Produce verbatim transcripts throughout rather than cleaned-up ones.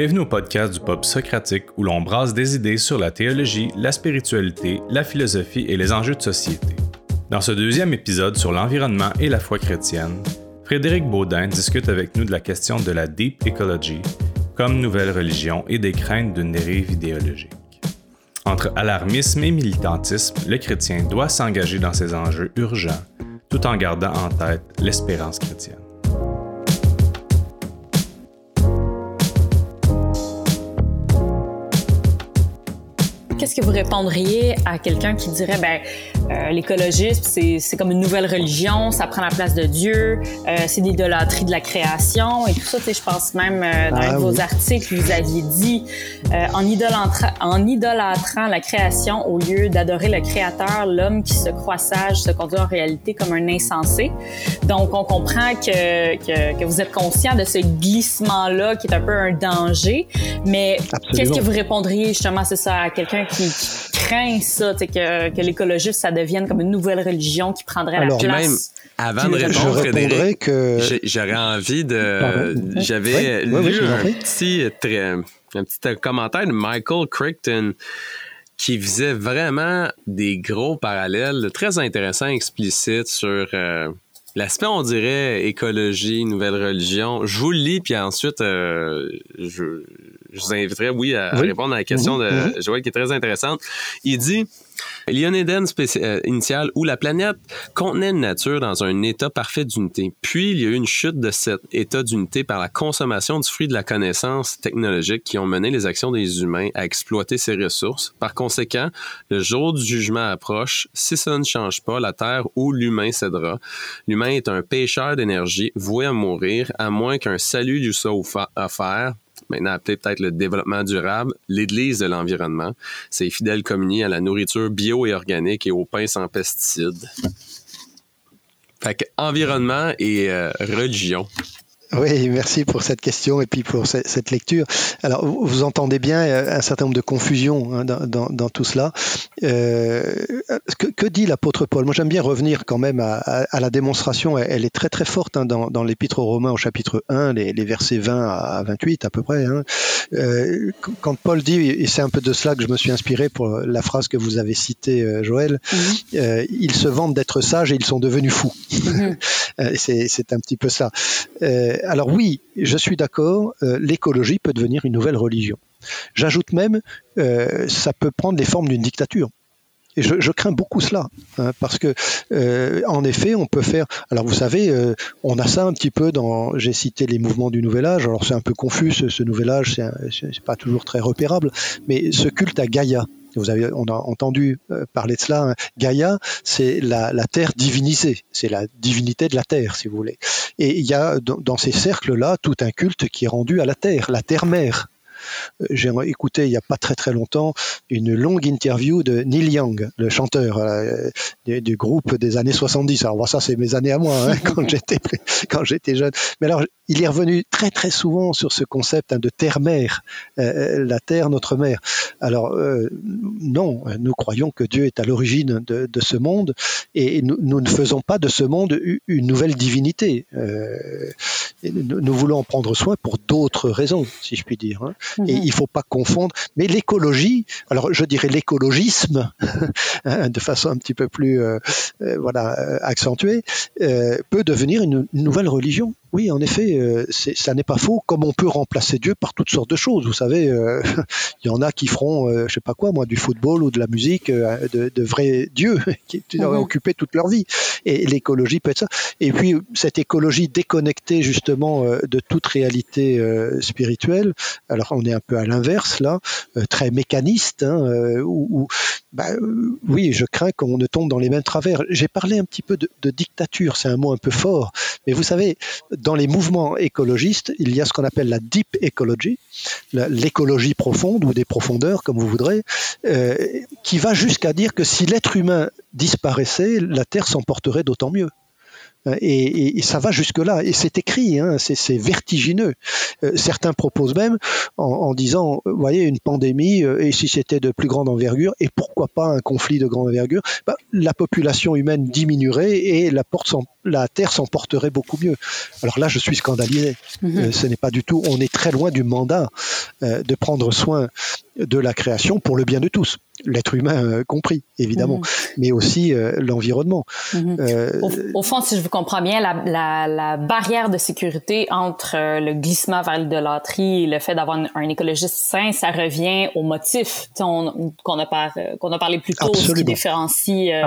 Bienvenue au podcast du Pop Socratique où l'on brasse des idées sur la théologie, la spiritualité, la philosophie et les enjeux de société. Dans ce deuxième épisode sur l'environnement et la foi chrétienne, Frédéric Baudin discute avec nous de la question de la Deep Ecology comme nouvelle religion et des craintes d'une dérive idéologique. Entre alarmisme et militantisme, le chrétien doit s'engager dans ces enjeux urgents tout en gardant en tête l'espérance chrétienne. Qu'est-ce que vous répondriez à quelqu'un qui dirait ben euh, l'écologisme c'est c'est comme une nouvelle religion, ça prend la place de Dieu, euh, c'est l'idolâtrie de la création et tout ça. Tu sais, je pense même euh, dans ah, un de oui. vos articles vous aviez dit euh, en idolâtrant en idolâtrant la création au lieu d'adorer le Créateur, l'homme qui se croit sage se conduit en réalité comme un insensé. Donc on comprend que que, que vous êtes conscient de ce glissement là qui est un peu un danger, mais Absolument. Qu'est-ce que vous répondriez justement c'est ça à quelqu'un Qui, qui craint ça, que, que l'écologisme, ça devienne comme une nouvelle religion qui prendrait Alors, la place. Même avant de répondre, Frédéric, que... j'aurais envie de... Pardon. J'avais oui, lu oui, oui, un, petit, un petit commentaire de Michael Crichton qui faisait vraiment des gros parallèles très intéressants, explicites sur euh, l'aspect, on dirait, écologie, nouvelle religion. Je vous le lis, puis ensuite, euh, je... Je vous inviterais, oui, à oui. répondre à la question de mm-hmm. Joël qui est très intéressante. Il dit « Il y a un Éden spéci- euh, initial où la planète contenait une nature dans un état parfait d'unité. Puis, il y a eu une chute de cet état d'unité par la consommation du fruit de la connaissance technologique qui ont mené les actions des humains à exploiter ces ressources. Par conséquent, le jour du jugement approche. Si ça ne change pas, la Terre ou l'humain cédera. L'humain est un pêcheur d'énergie voué à mourir, à moins qu'un salut lui soit offert. » maintenant appelé peut-être le développement durable, l'Église de l'environnement. Ses fidèles communient à la nourriture bio et organique et au pain sans pesticides. Fait que environnement et euh, religion. Oui, merci pour cette question et puis pour cette lecture. Alors, vous entendez bien un certain nombre de confusions hein, dans, dans, dans tout cela. Euh, que, que dit l'apôtre Paul? Moi, j'aime bien revenir quand même à, à, à la démonstration. Elle est très, très forte hein, dans, dans l'Épître aux Romains au chapitre un, les, les versets vingt à vingt-huit à peu près. Hein. Euh, quand Paul dit, et c'est un peu de cela que je me suis inspiré pour la phrase que vous avez citée, Joël, mm-hmm. euh, ils se vantent d'être sages et ils sont devenus fous. Mm-hmm. c'est, c'est un petit peu ça. Euh, Alors oui, je suis d'accord, euh, l'écologie peut devenir une nouvelle religion. J'ajoute même, euh, ça peut prendre les formes d'une dictature. Et je, je crains beaucoup cela, hein, parce que euh, en effet, on peut faire. Alors vous savez, euh, on a ça un petit peu dans. J'ai cité les mouvements du Nouvel Âge. Alors c'est un peu confus ce, ce Nouvel Âge, c'est, un, c'est, c'est pas toujours très repérable, mais ce culte à Gaïa. Vous avez, on a entendu parler de cela. Hein. Gaïa, c'est la, la terre divinisée, c'est la divinité de la terre, si vous voulez. Et il y a dans ces cercles-là tout un culte qui est rendu à la terre, la terre-mère. J'ai écouté il n'y a pas très très longtemps une longue interview de Neil Young, le chanteur euh, du, du groupe des années soixante-dix. Alors ça c'est mes années à moi hein, quand j'étais quand j'étais jeune. Mais alors il est revenu très très souvent sur ce concept hein, de terre-mère, euh, la terre notre mère. Alors euh, non, nous croyons que Dieu est à l'origine de, de ce monde et nous, nous ne faisons pas de ce monde une nouvelle divinité. Euh, nous voulons en prendre soin pour d'autres raisons, si je puis dire. Hein. Et il ne faut pas confondre. Mais l'écologie, alors je dirais l'écologisme, de façon un petit peu plus euh, voilà, accentuée, euh, peut devenir une nouvelle religion. Oui, en effet, euh, c'est, ça n'est pas faux, comme on peut remplacer Dieu par toutes sortes de choses. Vous savez, euh, il y en a qui feront, euh, je ne sais pas quoi, moi, du football ou de la musique, euh, de, de vrais dieux qui auraient mmh. occupé toute leur vie. Et l'écologie peut être ça. Et puis, cette écologie déconnectée, justement, euh, de toute réalité euh, spirituelle, alors on est un peu à l'inverse, là, euh, très mécaniste, hein, euh, où, où, bah, euh, oui, je crains qu'on ne tombe dans les mêmes travers. J'ai parlé un petit peu de, de dictature, c'est un mot un peu fort, mais vous savez, dans les mouvements écologistes, il y a ce qu'on appelle la Deep Ecology, la, l'écologie profonde ou des profondeurs, comme vous voudrez, euh, qui va jusqu'à dire que si l'être humain disparaissait, la Terre s'en porterait d'autant mieux. Et, et, et ça va jusque-là. Et c'est écrit, hein, c'est, c'est vertigineux. Euh, certains proposent même en, en disant, vous voyez, une pandémie, euh, et si c'était de plus grande envergure, et pourquoi pas un conflit de grande envergure, ben, la population humaine diminuerait et la porte s'en la Terre s'en porterait beaucoup mieux. Alors là, je suis scandalisé. Mmh. Euh, ce n'est pas du tout... On est très loin du mandat euh, de prendre soin de la création pour le bien de tous. L'être humain euh, compris, évidemment, mmh. mais aussi euh, l'environnement. Mmh. Euh, au, au fond, si je vous comprends bien, la, la, la barrière de sécurité entre euh, le glissement vers l'idolâtrie et le fait d'avoir un, un écologiste sain, ça revient au motif on, qu'on, a par, qu'on a parlé plus tôt, Absolument. ce qui différencie, euh,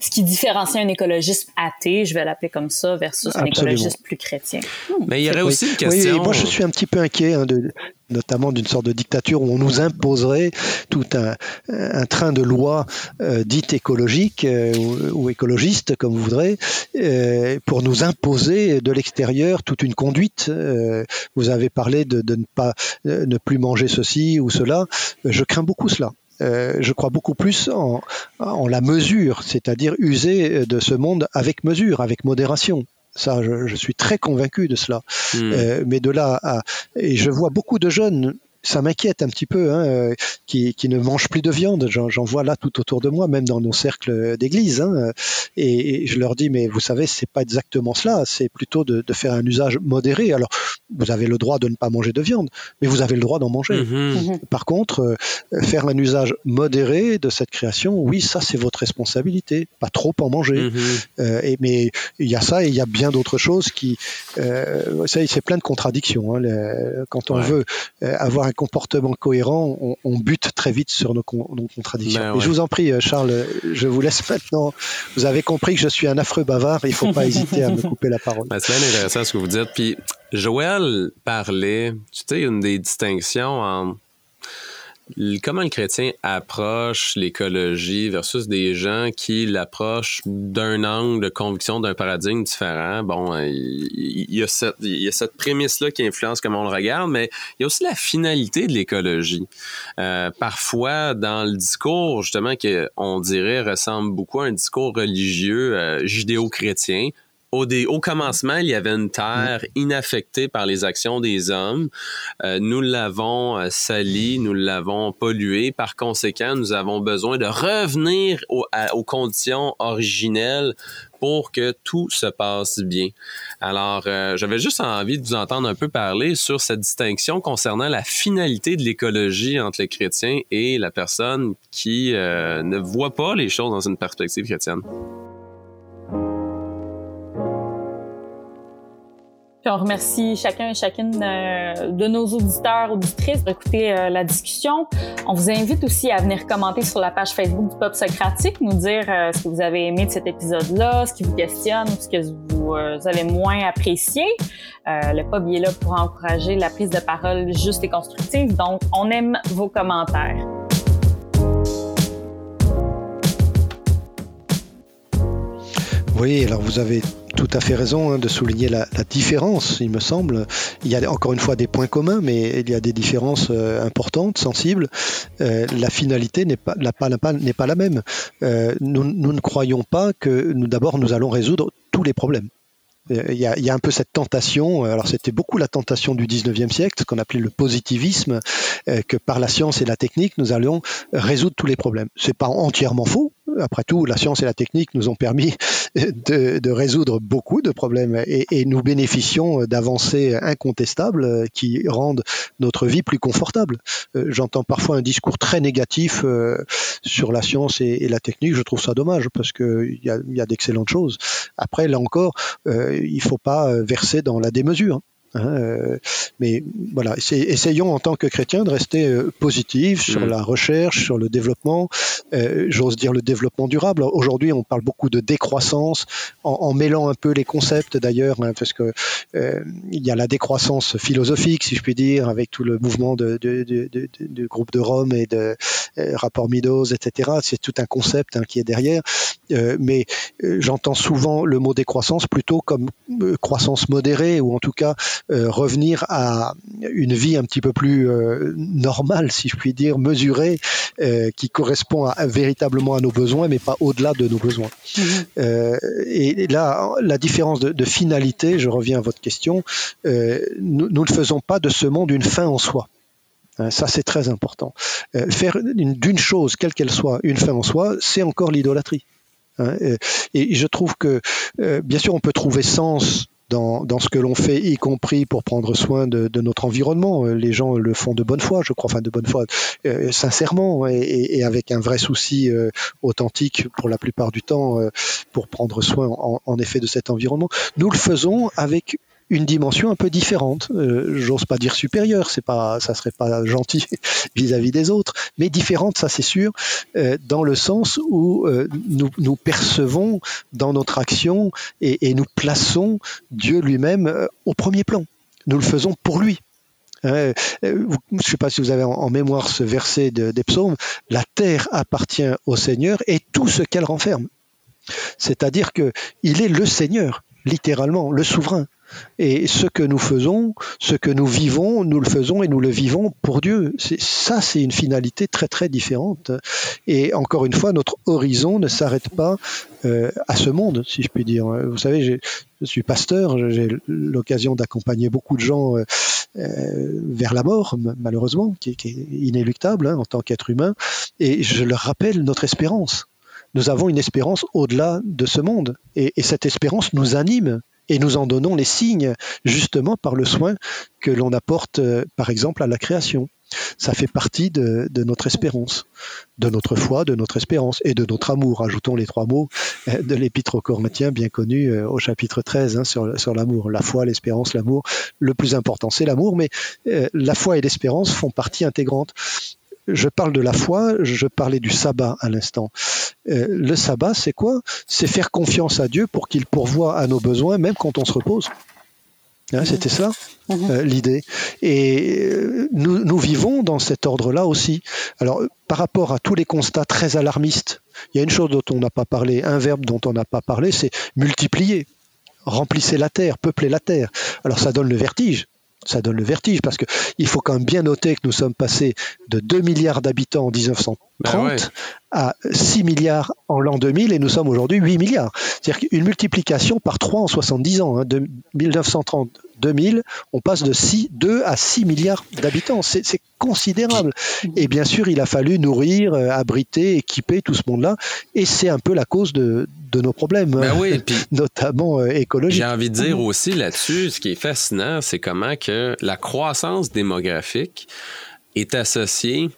ce qui différencie un écologiste athée, je vais l'appeler comme ça, versus Absolument. un écologiste plus chrétien. Mmh. Mais il y aurait oui. aussi une question... Oui, et moi, je suis un petit peu inquiet hein, de... notamment d'une sorte de dictature où on nous imposerait tout un, un train de lois euh, dites écologiques euh, ou, ou écologistes, comme vous voudrez, euh, pour nous imposer de l'extérieur toute une conduite. Euh, vous avez parlé de, de ne pas, euh, ne plus manger ceci ou cela. Je crains beaucoup cela. Euh, je crois beaucoup plus en, en la mesure, c'est-à-dire user de ce monde avec mesure, avec modération. Ça, je, je suis très convaincu de cela. Mmh. Euh, mais de là à... Et je vois beaucoup de jeunes, ça m'inquiète un petit peu, hein, qui, qui ne mangent plus de viande. J'en, j'en vois là tout autour de moi, même dans nos cercles d'église. Hein. Et, et je leur dis, mais vous savez, c'est pas exactement cela. C'est plutôt de, de faire un usage modéré. Alors, vous avez le droit de ne pas manger de viande, mais vous avez le droit d'en manger. Mmh. Mmh. Par contre, euh, faire un usage modéré de cette création, oui, ça, c'est votre responsabilité. Pas trop en manger. Mmh. Euh, et, mais il y a ça et il y a bien d'autres choses qui... Euh, ça, c'est plein de contradictions. Hein, le, quand on ouais. veut euh, avoir un comportement cohérent, on, on bute très vite sur nos, con, nos contradictions. Ben ouais. Et je vous en prie, Charles, je vous laisse maintenant. Vous avez compris que je suis un affreux bavard, il ne faut pas hésiter à me couper la parole. Ben, c'est bien intéressant ce que vous dites. Puis Joël parlait, tu sais, une des distinctions entre comment le chrétien approche l'écologie versus des gens qui l'approchent d'un angle de conviction, d'un paradigme différent. Bon, il y a cette, il y a cette prémisse-là qui influence comment on le regarde, mais il y a aussi la finalité de l'écologie. Euh, parfois, dans le discours, justement, qu'on dirait ressemble beaucoup à un discours religieux euh, judéo-chrétien. Au, dé- au commencement, il y avait une terre inaffectée par les actions des hommes. Euh, nous l'avons euh, salie, nous l'avons polluée. Par conséquent, nous avons besoin de revenir au, à, aux conditions originelles pour que tout se passe bien. Alors, euh, j'avais juste envie de vous entendre un peu parler sur cette distinction concernant la finalité de l'écologie entre les chrétiens et la personne qui euh, ne voit pas les choses dans une perspective chrétienne. Puis on remercie chacun et chacune de nos auditeurs, auditrices d'écouter la discussion. On vous invite aussi à venir commenter sur la page Facebook du Pop Socratique, nous dire ce que vous avez aimé de cet épisode-là, ce qui vous questionne, ce que vous avez moins apprécié. Euh, le Pop est là pour encourager la prise de parole juste et constructive, donc on aime vos commentaires. Oui, alors vous avez tout à fait raison hein, de souligner la, la différence, il me semble. Il y a encore une fois des points communs, mais il y a des différences euh, importantes, sensibles. Euh, la finalité n'est pas, la, la, n'est pas la même. Euh, nous, nous ne croyons pas que nous, d'abord nous allons résoudre tous les problèmes. Il y, a, il y a un peu cette tentation, alors c'était beaucoup la tentation du dix-neuvième siècle, ce qu'on appelait le positivisme, que par la science et la technique, nous allions résoudre tous les problèmes. C'est pas entièrement faux. Après tout, la science et la technique nous ont permis de, de résoudre beaucoup de problèmes et, et nous bénéficions d'avancées incontestables qui rendent notre vie plus confortable. J'entends parfois un discours très négatif sur la science et, et la technique. Je trouve ça dommage parce qu'il y a, y a d'excellentes choses. Après, là encore, il ne faut pas verser dans la démesure. Hein, mais voilà, essayons en tant que chrétiens de rester euh, positifs sur mmh. la recherche, sur le développement, euh, j'ose dire le développement durable. Aujourd'hui, on parle beaucoup de décroissance, en, en mêlant un peu les concepts d'ailleurs, hein, parce que euh, il y a la décroissance philosophique, si je puis dire, avec tout le mouvement de, de, de, de, de, du groupe de Rome et de euh, rapport Meadows, et cetera. C'est tout un concept hein, qui est derrière. Euh, mais euh, j'entends souvent le mot décroissance plutôt comme euh, croissance modérée, ou en tout cas Euh, revenir à une vie un petit peu plus euh, normale, si je puis dire, mesurée, euh, qui correspond à, à, véritablement à nos besoins, mais pas au-delà de nos besoins. Mmh. Euh, et, et là, la différence de, de finalité, je reviens à votre question, euh, nous, nous ne faisons pas de ce monde une fin en soi. Hein, ça, c'est très important. Euh, faire une, d'une chose, quelle qu'elle soit, une fin en soi, c'est encore l'idolâtrie. Hein, et, et je trouve que, euh, bien sûr, on peut trouver sens Dans, dans ce que l'on fait, y compris pour prendre soin de, de notre environnement. Les gens le font de bonne foi, je crois, enfin de bonne foi, euh, sincèrement, et, et, et avec un vrai souci euh, authentique pour la plupart du temps, euh, pour prendre soin en, en effet de cet environnement. Nous le faisons avec une dimension un peu différente, euh, j'ose pas dire supérieure, c'est pas, ça serait pas gentil vis-à-vis des autres, mais différente, ça c'est sûr, euh, dans le sens où euh, nous, nous percevons dans notre action et, et nous plaçons Dieu lui-même euh, au premier plan. Nous le faisons pour lui. Hein, euh, je ne sais pas si vous avez en, en mémoire ce verset de, des psaumes, « La terre appartient au Seigneur et tout ce qu'elle renferme ». C'est-à-dire qu'il est le Seigneur, littéralement, le souverain. Et ce que nous faisons, ce que nous vivons, nous le faisons et nous le vivons pour Dieu. C'est, ça, c'est une finalité très, très différente. Et encore une fois, notre horizon ne s'arrête pas euh, à ce monde, si je puis dire. Vous savez, j'ai, je suis pasteur, j'ai l'occasion d'accompagner beaucoup de gens euh, euh, vers la mort, malheureusement, qui, qui est inéluctable hein, en tant qu'être humain. Et je leur rappelle notre espérance. Nous avons une espérance au-delà de ce monde. Et, et cette espérance nous anime. Et nous en donnons les signes, justement par le soin que l'on apporte, euh, par exemple, à la création. Ça fait partie de, de notre espérance, de notre foi, de notre espérance et de notre amour. Ajoutons les trois mots euh, de l'Épître aux Corinthiens, bien connu euh, au chapitre treize, hein, sur, sur l'amour. La foi, l'espérance, l'amour. Le plus important, c'est l'amour, mais euh, la foi et l'espérance font partie intégrante. Je parle de la foi, je parlais du sabbat à l'instant. Euh, le sabbat, c'est quoi ? C'est faire confiance à Dieu pour qu'il pourvoie à nos besoins, même quand on se repose. Hein, c'était ça, euh, l'idée. Et euh, nous, nous vivons dans cet ordre-là aussi. Alors, par rapport à tous les constats très alarmistes, il y a une chose dont on n'a pas parlé, un verbe dont on n'a pas parlé, c'est multiplier, remplissez la terre, peuplez la terre. Alors, ça donne le vertige. Ça donne le vertige, parce qu'il faut quand même bien noter que nous sommes passés de deux milliards d'habitants en dix-neuf cent trente ben ouais. à six milliards en l'an deux mille, et nous sommes aujourd'hui huit milliards. C'est-à-dire qu'une multiplication par trois en soixante-dix ans. Hein, de mille neuf cent trente à deux mille, on passe de deux à six milliards d'habitants. C'est, c'est considérable. Et bien sûr, il a fallu nourrir, abriter, équiper tout ce monde-là, et c'est un peu la cause de, de nos problèmes, ben hein, oui, puis, notamment euh, écologiques. J'ai envie de dire aussi là-dessus, ce qui est fascinant, c'est comment que la croissance démographique est associée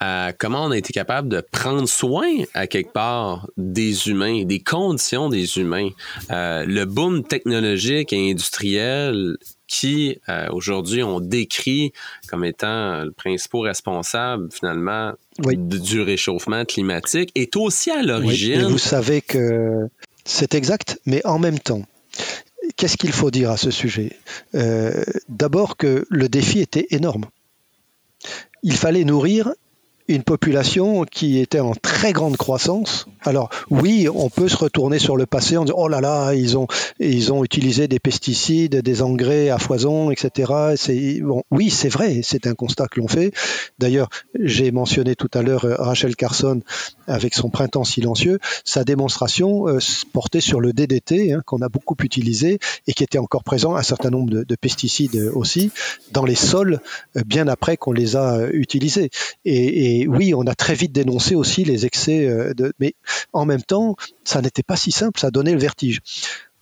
à comment on a été capable de prendre soin, à quelque part, des humains, des conditions des humains. Euh, le boom technologique et industriel qui, euh, aujourd'hui, on décrit comme étant le principal responsable, finalement, oui. du réchauffement climatique, est aussi à l'origine... Oui, vous savez que c'est exact, mais en même temps, qu'est-ce qu'il faut dire à ce sujet ? Euh, d'abord que le défi était énorme. Il fallait nourrir une population qui était en très grande croissance. Alors oui, on peut se retourner sur le passé en disant « Oh là là, ils ont, ils ont utilisé des pesticides, des engrais à foison, et cetera » c'est, bon, oui, c'est vrai, c'est un constat que l'on fait. D'ailleurs, j'ai mentionné tout à l'heure Rachel Carson avec son Printemps silencieux. Sa démonstration euh, portait sur le D D T, hein, qu'on a beaucoup utilisé et qui était encore présent, un certain nombre de, de pesticides aussi, dans les sols, euh, bien après qu'on les a euh, utilisés. Et, et Et oui, on a très vite dénoncé aussi les excès, de, mais en même temps, ça n'était pas si simple, ça donnait le vertige.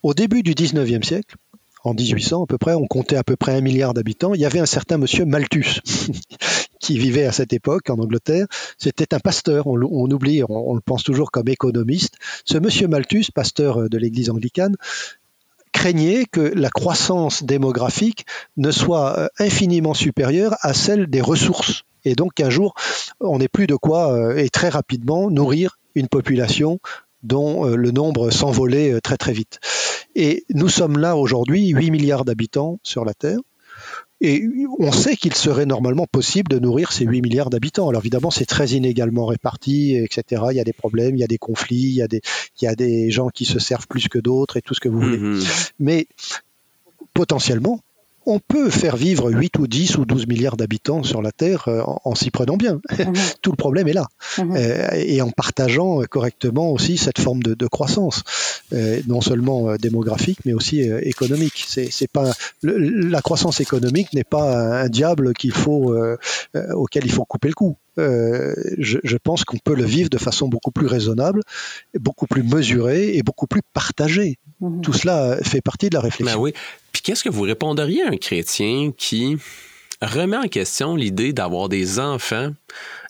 Au début du dix-neuvième siècle, en mille huit cents à peu près, on comptait à peu près un milliard d'habitants, il y avait un certain monsieur Malthus qui vivait à cette époque en Angleterre, c'était un pasteur, on, on oublie, on, on le pense toujours comme économiste. Ce monsieur Malthus, pasteur de l'église anglicane, craignait que la croissance démographique ne soit infiniment supérieure à celle des ressources. Et donc, qu'un jour, on n'ait plus de quoi, euh, et très rapidement, nourrir une population dont euh, le nombre s'envolait euh, très, très vite. Et nous sommes là aujourd'hui, huit milliards d'habitants sur la Terre, et on sait qu'il serait normalement possible de nourrir ces huit milliards d'habitants. Alors évidemment, c'est très inégalement réparti, et cetera. Il y a des problèmes, il y a des conflits, il y a des, il y a des gens qui se servent plus que d'autres, et tout ce que vous voulez. Mmh. Mais potentiellement, on peut faire vivre huit ou dix ou douze milliards d'habitants sur la Terre en, en s'y prenant bien. Mmh. Tout le problème est là. Mmh. Euh, et en partageant correctement aussi cette forme de, de croissance, euh, non seulement euh, démographique, mais aussi euh, économique. C'est, c'est pas, le, la croissance économique n'est pas un diable qu'il faut, euh, euh, auquel il faut couper le cou. euh, je, je pense qu'on peut le vivre de façon beaucoup plus raisonnable, beaucoup plus mesurée et beaucoup plus partagée. Mmh. Tout cela fait partie de la réflexion. Ben oui. Puis qu'est-ce que vous répondriez à un chrétien qui remet en question l'idée d'avoir des enfants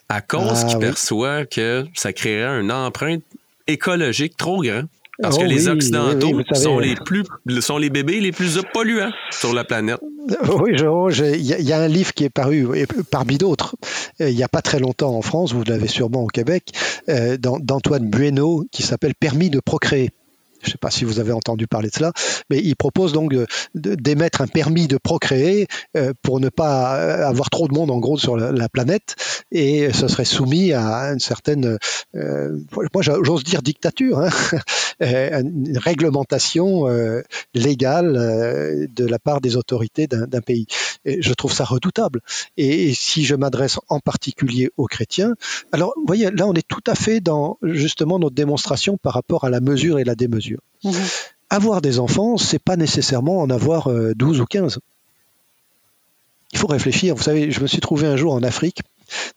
à cause ah, qu'il oui. perçoit que ça créerait une empreinte écologique trop grande? Parce que oh, les Occidentaux oui, oui, savez, sont, les plus, sont les bébés les plus polluants sur la planète. Oui, il y, y a un livre qui est paru, parmi d'autres, il n'y a pas très longtemps en France, vous l'avez sûrement au Québec, euh, d'Antoine Bueno, qui s'appelle « Permis de procréer ». Je ne sais pas si vous avez entendu parler de cela, mais il propose donc de, de, d'émettre un permis de procréer euh, pour ne pas avoir trop de monde, en gros, sur la, la planète, et ce serait soumis à une certaine, euh, moi j'ose dire dictature, hein, une réglementation euh, légale euh, de la part des autorités d'un, d'un pays. Et je trouve ça redoutable. Et, et si je m'adresse en particulier aux chrétiens, alors, vous voyez, là on est tout à fait dans, justement, notre démonstration par rapport à la mesure et la démesure. Mmh. Avoir des enfants, c'est pas nécessairement en avoir douze ou quinze. Il faut réfléchir. Vous savez, je me suis trouvé un jour en Afrique,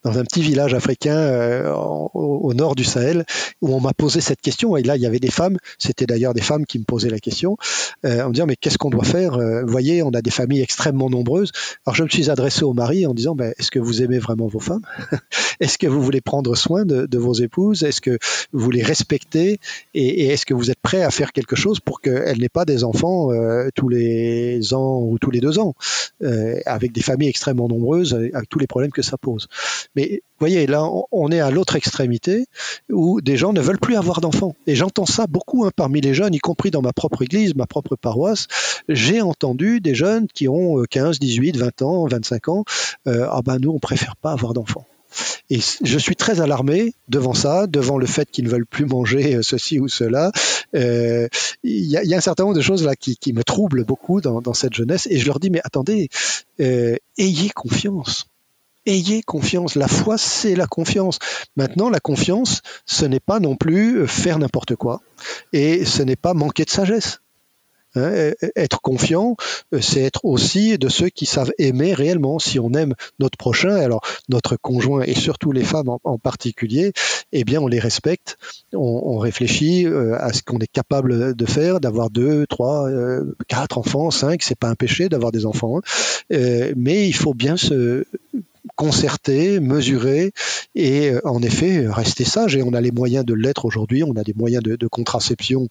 dans un petit village africain euh, au, au nord du Sahel, où on m'a posé cette question. Et là, il y avait des femmes, c'était d'ailleurs des femmes qui me posaient la question, euh, en me disant, mais qu'est-ce qu'on doit faire ? Vous voyez, on a des familles extrêmement nombreuses. Alors, je me suis adressé au mari en disant, ben, est-ce que vous aimez vraiment vos femmes ? Est-ce que vous voulez prendre soin de, de vos épouses ? Est-ce que vous les respectez ? et, et est-ce que vous êtes prêt à faire quelque chose pour qu'elles n'aient pas des enfants euh, tous les ans ou tous les deux ans, euh, avec des familles extrêmement nombreuses, avec tous les problèmes que ça pose ? Mais vous voyez, là, on est à l'autre extrémité où des gens ne veulent plus avoir d'enfants. Et j'entends ça beaucoup hein, parmi les jeunes, y compris dans ma propre église, ma propre paroisse. J'ai entendu des jeunes qui ont quinze, dix-huit, vingt ans, vingt-cinq ans. Euh, ah ben nous, on préfère pas avoir d'enfants. Et je suis très alarmé devant ça, devant le fait qu'ils ne veulent plus manger ceci ou cela. Il euh, y, y a un certain nombre de choses là qui, qui me troublent beaucoup dans, dans cette jeunesse. Et je leur dis, mais attendez, euh, ayez confiance. Ayez confiance. La foi, c'est la confiance. Maintenant, la confiance, ce n'est pas non plus faire n'importe quoi. Et ce n'est pas manquer de sagesse. Hein, être confiant, c'est être aussi de ceux qui savent aimer réellement. Si on aime notre prochain, alors notre conjoint et surtout les femmes en, en particulier, eh bien on les respecte, on, on réfléchit euh, à ce qu'on est capable de faire, d'avoir deux, trois, euh, quatre enfants, cinq, c'est pas un péché d'avoir des enfants, hein, euh, mais il faut bien se concerter, mesurer et euh, en effet rester sage. Et on a les moyens de l'être aujourd'hui, on a des moyens de, de contraception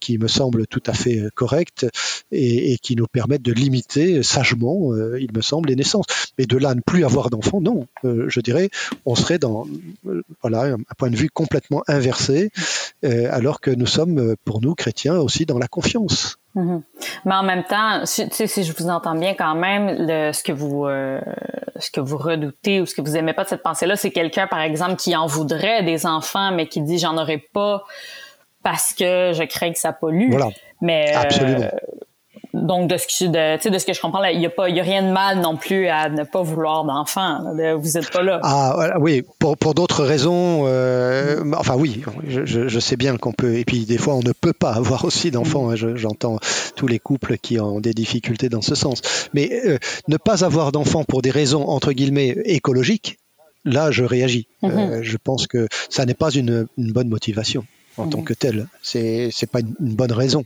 qui me semblent tout à fait corrects et, et qui nous permettent de limiter sagement, euh, il me semble, les naissances. Mais de là à ne plus avoir d'enfants, non. Euh, je dirais, on serait dans euh, voilà, un, un point de vue complètement inversé, euh, alors que nous sommes, pour nous, chrétiens, aussi dans la confiance. Mm-hmm. Mais en même temps, si, tu sais, si je vous entends bien quand même, le, ce que vous euh, ce que vous redoutez ou ce que vous aimez pas de cette pensée-là, c'est quelqu'un, par exemple, qui en voudrait des enfants, mais qui dit « j'en aurai pas parce que je crains que ça pollue ». Voilà, mais, absolument. Euh, donc, de ce, que, de, tu sais, de ce que je comprends, il n'y a, a rien de mal non plus à ne pas vouloir d'enfants. Vous n'êtes pas là. Ah oui, pour, pour d'autres raisons, euh, mmh. enfin oui, je, je, je sais bien qu'on peut. Et puis des fois, on ne peut pas avoir aussi d'enfants. Mmh. Hein, je, j'entends tous les couples qui ont des difficultés dans ce sens. Mais euh, ne pas avoir d'enfants pour des raisons, entre guillemets, écologiques, là, je réagis. Mmh. Euh, je pense que ça n'est pas une, une bonne motivation en mmh. tant que telle. C'est, c'est pas une, une bonne raison.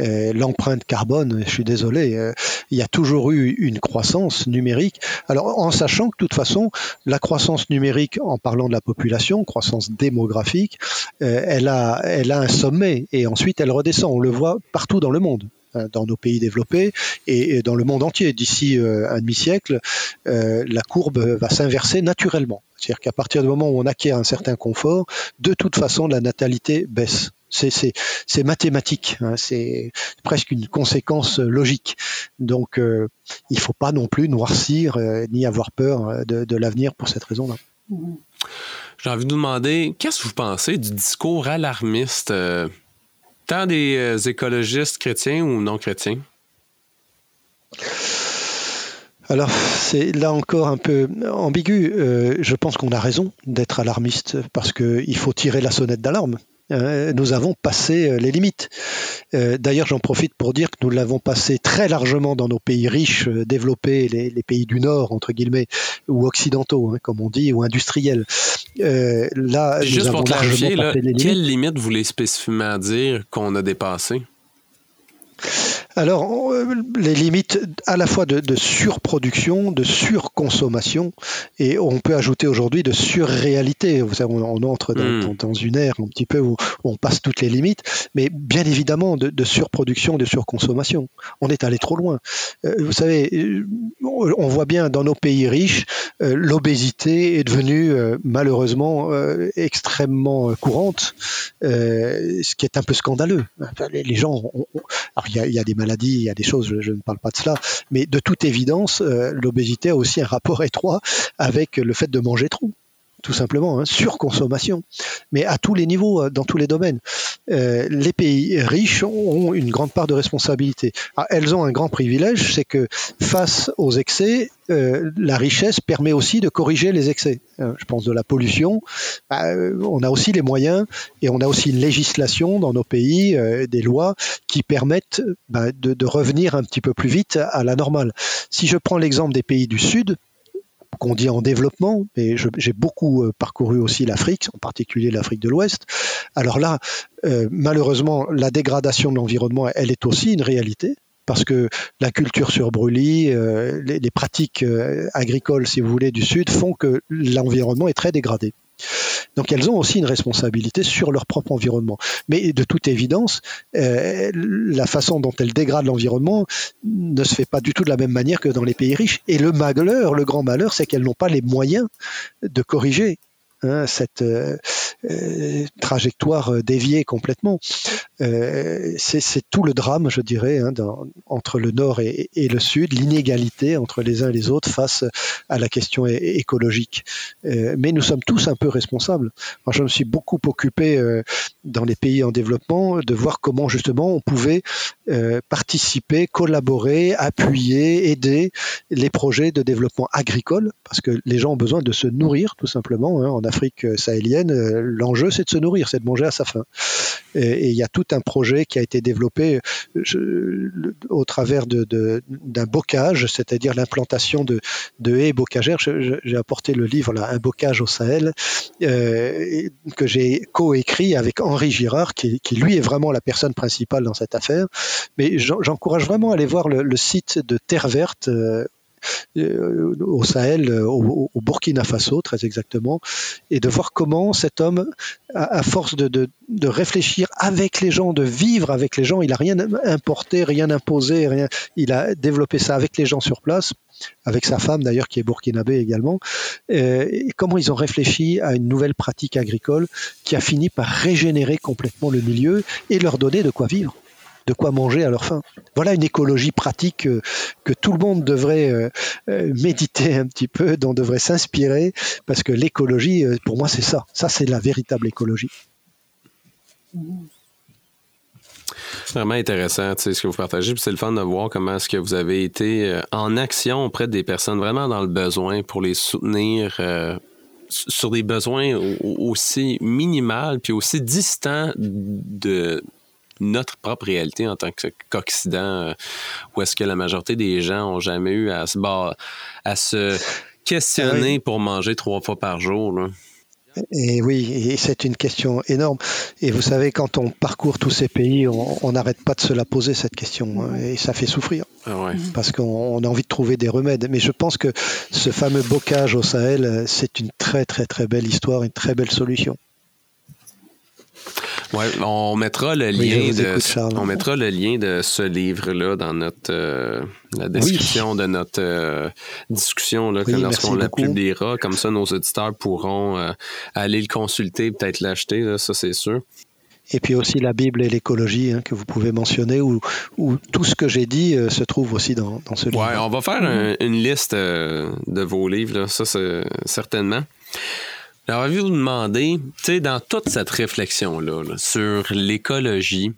Euh, l'empreinte carbone, je suis désolé, euh, il y a toujours eu une croissance numérique. Alors, en sachant que, de toute façon, la croissance numérique, en parlant de la population, croissance démographique, euh, elle a, elle a un sommet et ensuite elle redescend. On le voit partout dans le monde, dans nos pays développés et dans le monde entier. D'ici un demi-siècle, la courbe va s'inverser naturellement. C'est-à-dire qu'à partir du moment où on acquiert un certain confort, de toute façon, la natalité baisse. C'est, c'est, c'est mathématique, hein, c'est presque une conséquence logique. Donc, euh, il ne faut pas non plus noircir euh, ni avoir peur de, de l'avenir pour cette raison-là. J'ai envie de vous demander, qu'est-ce que vous pensez du discours alarmiste euh... tant des euh, écologistes chrétiens ou non chrétiens? Alors, c'est là encore un peu ambigu. Euh, je pense qu'on a raison d'être alarmiste parce qu'il faut tirer la sonnette d'alarme. Euh, nous avons passé euh, les limites. Euh, d'ailleurs, j'en profite pour dire que nous l'avons passé très largement dans nos pays riches, euh, développés, les, les pays du Nord, entre guillemets, ou occidentaux, hein, comme on dit, ou industriels. Euh, là, Juste nous avons pour largement là, passé les limites. Quelles limites voulez spécifiquement dire qu'on a dépassées? Alors, on, les limites à la fois de, de surproduction, de surconsommation, et on peut ajouter aujourd'hui de surréalité. Vous savez, on, on entre dans, mmh. dans, dans une ère un petit peu où on passe toutes les limites, mais bien évidemment de, de surproduction, de surconsommation. On est allé trop loin. Euh, vous savez, on voit bien dans nos pays riches, euh, l'obésité est devenue euh, malheureusement euh, extrêmement courante, euh, ce qui est un peu scandaleux. Les, les gens, on, on, alors il y a, y a des maladies, il y a des choses, je, je ne parle pas de cela, mais de toute évidence, euh, l'obésité a aussi un rapport étroit avec le fait de manger trop, tout simplement, hein, surconsommation, mais à tous les niveaux, dans tous les domaines. Euh, les pays riches ont une grande part de responsabilité. Ah, elles ont un grand privilège, c'est que face aux excès, euh, la richesse permet aussi de corriger les excès. Euh, je pense de la pollution, bah, euh, on a aussi les moyens et on a aussi une législation dans nos pays, euh, des lois qui permettent bah, de, de revenir un petit peu plus vite à, à la normale. Si je prends l'exemple des pays du Sud, qu'on dit en développement, et je, j'ai beaucoup euh, parcouru aussi l'Afrique, en particulier l'Afrique de l'Ouest. Alors là, euh, malheureusement, la dégradation de l'environnement, elle est aussi une réalité, parce que la culture sur brûlis, euh, les, les pratiques euh, agricoles, si vous voulez, du Sud, font que l'environnement est très dégradé. Donc elles ont aussi une responsabilité sur leur propre environnement. Mais de toute évidence, euh, la façon dont elles dégradent l'environnement ne se fait pas du tout de la même manière que dans les pays riches. Et le malheur, le grand malheur, c'est qu'elles n'ont pas les moyens de corriger hein, cette euh, euh, trajectoire déviée complètement. Euh, c'est, c'est tout le drame, je dirais, hein, dans, entre le Nord et, et le Sud, l'inégalité entre les uns et les autres face à la question é- écologique. Euh, mais nous sommes tous un peu responsables. Moi, je me suis beaucoup occupé euh, dans les pays en développement de voir comment justement on pouvait euh, participer, collaborer, appuyer, aider les projets de développement agricole, parce que les gens ont besoin de se nourrir, tout simplement. Hein. En Afrique sahélienne, euh, l'enjeu, c'est de se nourrir, c'est de manger à sa faim. Et il y a tout un projet qui a été développé je, au travers de, de, d'un bocage, c'est-à-dire l'implantation de, de haies bocagères. Je, je, j'ai apporté le livre là, Un bocage au Sahel, euh, que j'ai co-écrit avec Henri Girard, qui, qui lui est vraiment la personne principale dans cette affaire. Mais j'en, j'encourage vraiment à aller voir le, le site de Terre Verte, euh, au Sahel, au, au Burkina Faso très exactement, et de voir comment cet homme, à, à force de, de, de réfléchir avec les gens, de vivre avec les gens, il n'a rien importé, rien imposé, rien, il a développé ça avec les gens sur place, avec sa femme d'ailleurs qui est burkinabé également, euh, et comment ils ont réfléchi à une nouvelle pratique agricole qui a fini par régénérer complètement le milieu et leur donner de quoi vivre, de quoi manger à leur faim. Voilà une écologie pratique euh, que tout le monde devrait euh, euh, méditer un petit peu, dont devrait s'inspirer, parce que l'écologie, euh, pour moi, c'est ça. Ça, c'est la véritable écologie. Vraiment intéressant, tu sais, ce que vous partagez. Puis c'est le fun de voir comment est-ce que vous avez été euh, en action auprès des personnes vraiment dans le besoin pour les soutenir euh, sur des besoins aussi minimales puis aussi distants de notre propre réalité en tant qu'Occident, où est-ce que la majorité des gens n'ont jamais eu à se, bar... à se questionner oui. pour manger trois fois par jour, là. Et oui, et c'est une question énorme. Et vous savez, quand on parcourt tous ces pays, on n'arrête pas de se la poser, cette question. Et ça fait souffrir. Ah ouais. Parce qu'on on a envie de trouver des remèdes. Mais je pense que ce fameux bocage au Sahel, c'est une très, très, très belle histoire, une très belle solution. Ouais, on mettra le lien oui, de écoute, on mettra le lien de ce livre-là dans notre euh, la description oui. de notre euh, discussion là, oui, que lorsqu'on la beaucoup. publiera, comme ça nos auditeurs pourront euh, aller le consulter, peut-être l'acheter, là, ça c'est sûr. Et puis aussi la Bible et l'écologie hein, que vous pouvez mentionner, où, où tout ce que j'ai dit euh, se trouve aussi dans, dans ce livre. Ouais, on va faire un, une liste euh, de vos livres, là, ça c'est, certainement. Alors, je vais vous demander, tu sais, dans toute cette réflexion-là là, sur l'écologie,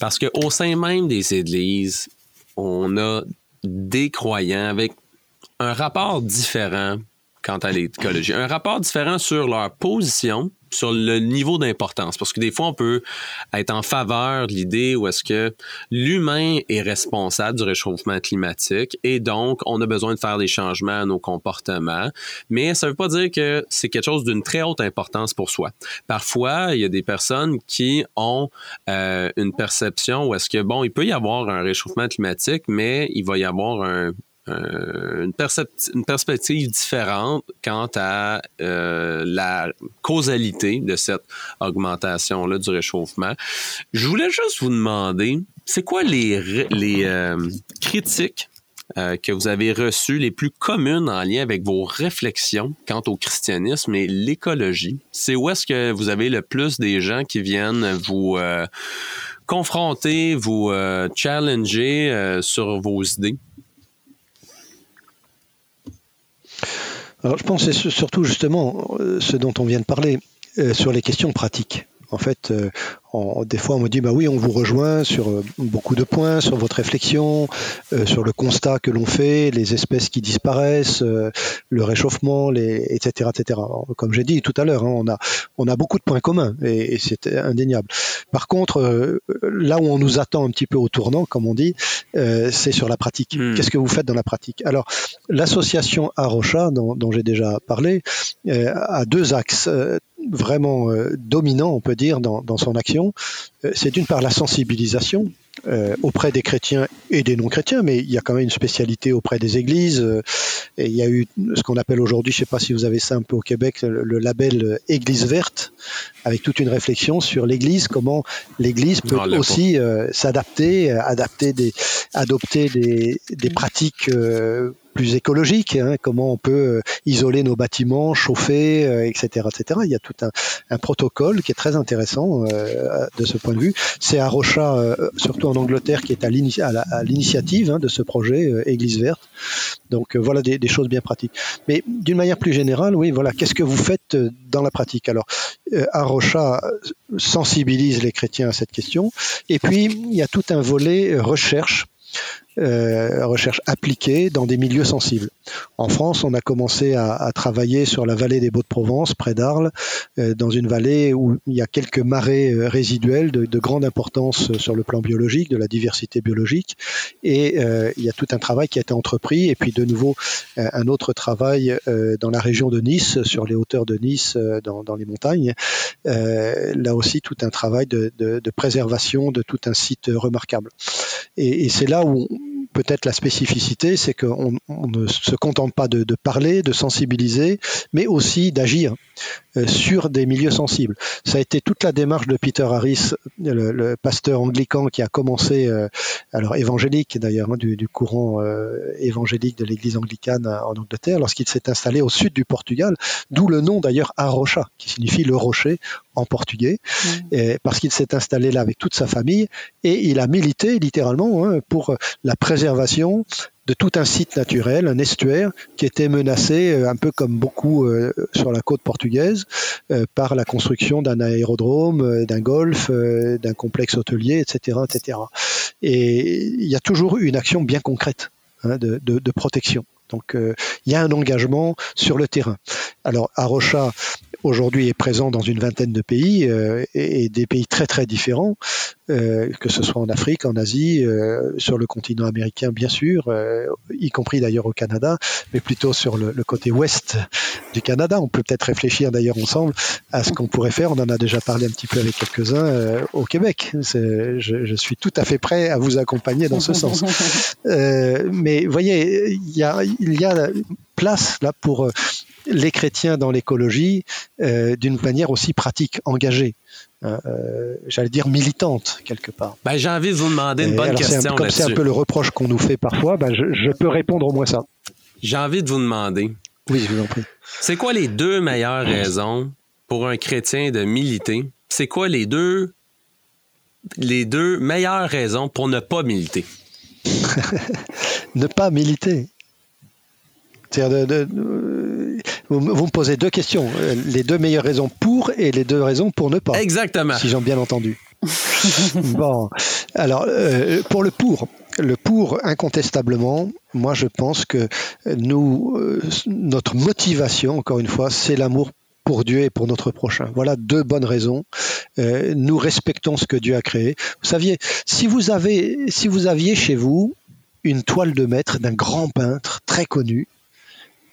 parce qu'au sein même des églises, on a des croyants avec un rapport différent quant à l'écologie. Un rapport différent sur leur position, sur le niveau d'importance. Parce que des fois, on peut être en faveur de l'idée où est-ce que l'humain est responsable du réchauffement climatique et donc, on a besoin de faire des changements à nos comportements. Mais ça ne veut pas dire que c'est quelque chose d'une très haute importance pour soi. Parfois, il y a des personnes qui ont euh, une perception où est-ce que, bon, il peut y avoir un réchauffement climatique, mais il va y avoir un... Euh, une, percep- une perspective différente quant à euh, la causalité de cette augmentation-là du réchauffement. Je voulais juste vous demander, c'est quoi les, les euh, critiques euh, que vous avez reçues les plus communes en lien avec vos réflexions quant au christianisme et l'écologie? C'est où est-ce que vous avez le plus des gens qui viennent vous euh, confronter, vous euh, challenger euh, sur vos idées? Alors, je pense que c'est surtout justement ce dont on vient de parler, euh, sur les questions pratiques. En fait, euh, on, des fois, on me dit, bah oui, on vous rejoint sur euh, beaucoup de points, sur votre réflexion, euh, sur le constat que l'on fait, les espèces qui disparaissent, euh, le réchauffement, les, et cetera, et cetera. Alors, comme j'ai dit tout à l'heure, hein, on a, on a beaucoup de points communs et, et c'est indéniable. Par contre, euh, là où on nous attend un petit peu au tournant, comme on dit, euh, c'est sur la pratique. Mmh. Qu'est-ce que vous faites dans la pratique? Alors, l'association Arocha, dont, dont j'ai déjà parlé, euh, a deux axes euh, vraiment euh, dominants, on peut dire, dans, dans son action. Euh, c'est d'une part la sensibilisation euh, auprès des chrétiens et des non-chrétiens, mais il y a quand même une spécialité auprès des églises. Euh, et il y a eu ce qu'on appelle aujourd'hui, je ne sais pas si vous avez ça un peu au Québec, le, le label Église verte, avec toute une réflexion sur l'Église, comment l'Église peut non, aussi euh, s'adapter, euh, adapter des, adopter des, des pratiques euh, plus écologique, hein, comment on peut isoler nos bâtiments, chauffer, euh, et cetera, et cetera. Il y a tout un, un protocole qui est très intéressant euh, de ce point de vue. C'est Arocha, euh, surtout en Angleterre, qui est à, l'ini- à, la, à l'initiative hein, de ce projet euh, Église verte. Donc euh, voilà des, des choses bien pratiques. Mais d'une manière plus générale, oui, voilà, qu'est-ce que vous faites dans la pratique? Alors, euh, Arocha sensibilise les chrétiens à cette question. Et puis, il y a tout un volet recherche. Euh, recherche appliquée dans des milieux sensibles. En France, on a commencé à, à travailler sur la vallée des Baux-de-Provence, près d'Arles, euh, dans une vallée où il y a quelques marais euh, résiduels de, de grande importance euh, sur le plan biologique, de la diversité biologique, et euh, il y a tout un travail qui a été entrepris, et puis de nouveau euh, un autre travail euh, dans la région de Nice, sur les hauteurs de Nice, euh, dans, dans les montagnes. Euh, là aussi, tout un travail de, de, de préservation de tout un site remarquable. Et, et c'est là où on, peut-être la spécificité, c'est qu'on on ne se contente pas de, de parler, de sensibiliser, mais aussi d'agir euh, sur des milieux sensibles. Ça a été toute la démarche de Peter Harris, le, le pasteur anglican qui a commencé, euh, alors évangélique d'ailleurs, hein, du, du courant euh, évangélique de l'église anglicane en Angleterre, lorsqu'il s'est installé au sud du Portugal, d'où le nom d'ailleurs Arocha, qui signifie le rocher en portugais, mmh. et, parce qu'il s'est installé là avec toute sa famille et il a milité littéralement hein, pour la préservation de tout un site naturel, un estuaire qui était menacé, euh, un peu comme beaucoup euh, sur la côte portugaise, euh, par la construction d'un aérodrome, euh, d'un golf, euh, d'un complexe hôtelier, et cetera, et cetera. Et il y a toujours une action bien concrète hein, de, de, de protection. Donc, il euh, y a un engagement sur le terrain. Alors, Arocha, aujourd'hui, est présent dans une vingtaine de pays euh, et, et des pays très, très différents, euh, que ce soit en Afrique, en Asie, euh, sur le continent américain, bien sûr, euh, y compris d'ailleurs au Canada, mais plutôt sur le, le côté ouest du Canada. On peut peut-être réfléchir d'ailleurs ensemble à ce qu'on pourrait faire. On en a déjà parlé un petit peu avec quelques-uns euh, au Québec. C'est, je, je suis tout à fait prêt à vous accompagner dans ce sens. Euh, mais voyez, il y a... il y a place là pour les chrétiens dans l'écologie euh, d'une manière aussi pratique, engagée, euh, j'allais dire militante quelque part. Ben, j'ai envie de vous demander une Et bonne alors, question c'est un, comme là-dessus. C'est un peu le reproche qu'on nous fait parfois, ben, je, je peux répondre au moins ça. J'ai envie de vous demander. Oui, je vous en prie. C'est quoi les deux meilleures raisons pour un chrétien de militer? C'est quoi les deux, les deux meilleures raisons pour ne pas militer? Ne pas militer. C'est-à-dire de, de, de, vous, vous me posez deux questions, les deux meilleures raisons pour et les deux raisons pour ne pas. Exactement. Si j'ai bien entendu. Bon, Alors, euh, pour le pour, le pour incontestablement, moi je pense que nous, euh, notre motivation, encore une fois, c'est l'amour pour Dieu et pour notre prochain. Voilà deux bonnes raisons. Euh, nous respectons ce que Dieu a créé. Vous saviez, si vous avez, si vous aviez chez vous une toile de maître d'un grand peintre très connu,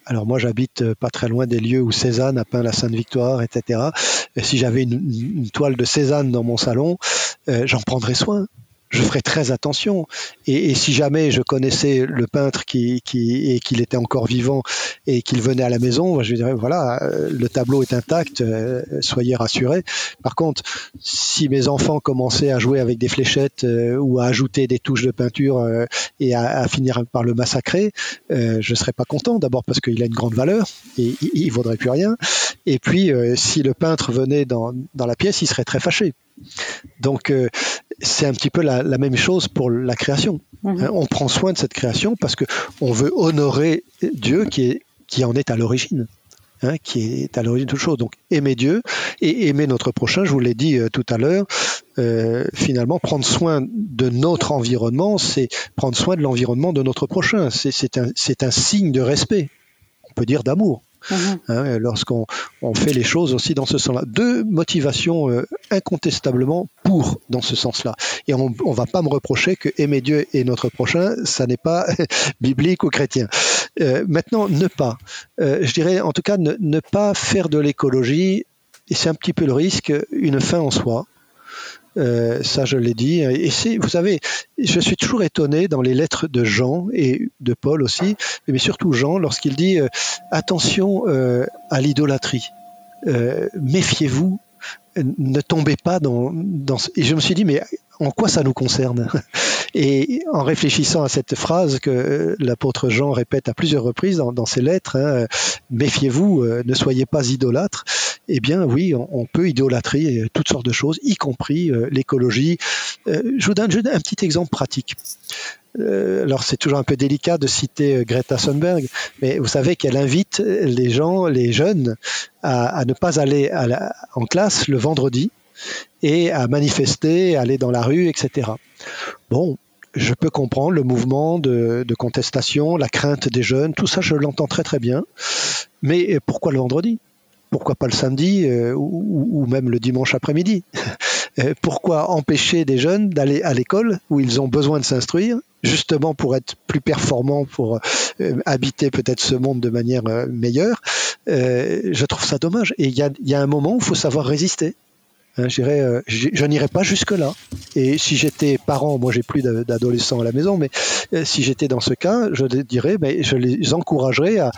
alors moi j'habite pas très loin des lieux où Cézanne a peint la Sainte-Victoire, et cetera. Et si j'avais une, une toile de Cézanne dans mon salon, euh, j'en prendrais soin. Je ferai très attention. Et, et si jamais je connaissais le peintre qui, qui, et qu'il était encore vivant et qu'il venait à la maison, je lui dirais, voilà, le tableau est intact, soyez rassurés. Par contre, si mes enfants commençaient à jouer avec des fléchettes euh, ou à ajouter des touches de peinture euh, et à, à finir par le massacrer, euh, je ne serais pas content. D'abord parce qu'il a une grande valeur et il ne vaudrait plus rien. Et puis, euh, si le peintre venait dans, dans la pièce, il serait très fâché. Donc, euh, c'est un petit peu la, la même chose pour la création. Mmh. On prend soin de cette création parce qu'on veut honorer Dieu qui, est, qui en est à l'origine, hein, qui est à l'origine de toute chose. Donc, aimer Dieu et aimer notre prochain, je vous l'ai dit euh, tout à l'heure, euh, finalement, prendre soin de notre environnement, c'est prendre soin de l'environnement de notre prochain. C'est, c'est, un, c'est un signe de respect, on peut dire d'amour. Mmh. Hein, lorsqu'on on fait les choses aussi dans ce sens-là. Deux motivations euh, incontestablement pour dans ce sens-là. Et on ne va pas me reprocher que aimer Dieu et notre prochain, ça n'est pas biblique ou chrétien. Euh, maintenant, ne pas. Euh, je dirais en tout cas ne, ne pas faire de l'écologie, et c'est un petit peu le risque, une fin en soi. Euh, ça, je l'ai dit. Et c'est, vous savez, je suis toujours étonné dans les lettres de Jean et de Paul aussi, mais surtout Jean, lorsqu'il dit euh, attention euh, à l'idolâtrie, euh, méfiez-vous, ne tombez pas dans, dans. Et je me suis dit, mais en quoi ça nous concerne ? Et en réfléchissant à cette phrase que l'apôtre Jean répète à plusieurs reprises dans, dans ses lettres, hein, méfiez-vous, euh, ne soyez pas idolâtres. Eh bien oui, on, on peut idolâtrer toutes sortes de choses, y compris euh, l'écologie. Euh, je vous donne, je vous donne un petit exemple pratique. Euh, alors c'est toujours un peu délicat de citer euh, Greta Thunberg, mais vous savez qu'elle invite les gens, les jeunes, à, à ne pas aller à la, en classe le vendredi et à manifester, à aller dans la rue, et cetera. Bon, je peux comprendre le mouvement de, de contestation, la crainte des jeunes, tout ça je l'entends très très bien, mais pourquoi le vendredi ? Pourquoi pas le samedi euh, ou, ou même le dimanche après-midi ? Pourquoi empêcher des jeunes d'aller à l'école où ils ont besoin de s'instruire, justement pour être plus performants, pour euh, habiter peut-être ce monde de manière euh, meilleure ? euh, Je trouve ça dommage. Et il y a, y a un moment où il faut savoir résister. Hein, j'irais, euh, je n'irai pas jusque-là. Et si j'étais parent, moi j'ai plus d'adolescents à la maison, mais euh, si j'étais dans ce cas, je dirais, ben, je les encouragerais à,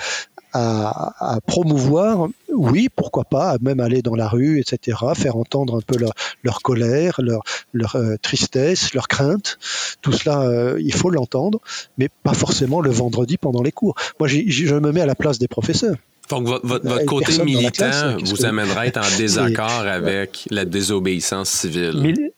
à, à promouvoir, oui, pourquoi pas, à même aller dans la rue, et cetera, faire entendre un peu leur, leur colère, leur, leur euh, tristesse, leur crainte. Tout cela, euh, il faut l'entendre, mais pas forcément le vendredi pendant les cours. Moi, j'ai, je me mets à la place des professeurs. Donc, votre, votre, votre côté militant classe, vous que... amènerait à être en désaccord avec la désobéissance civile.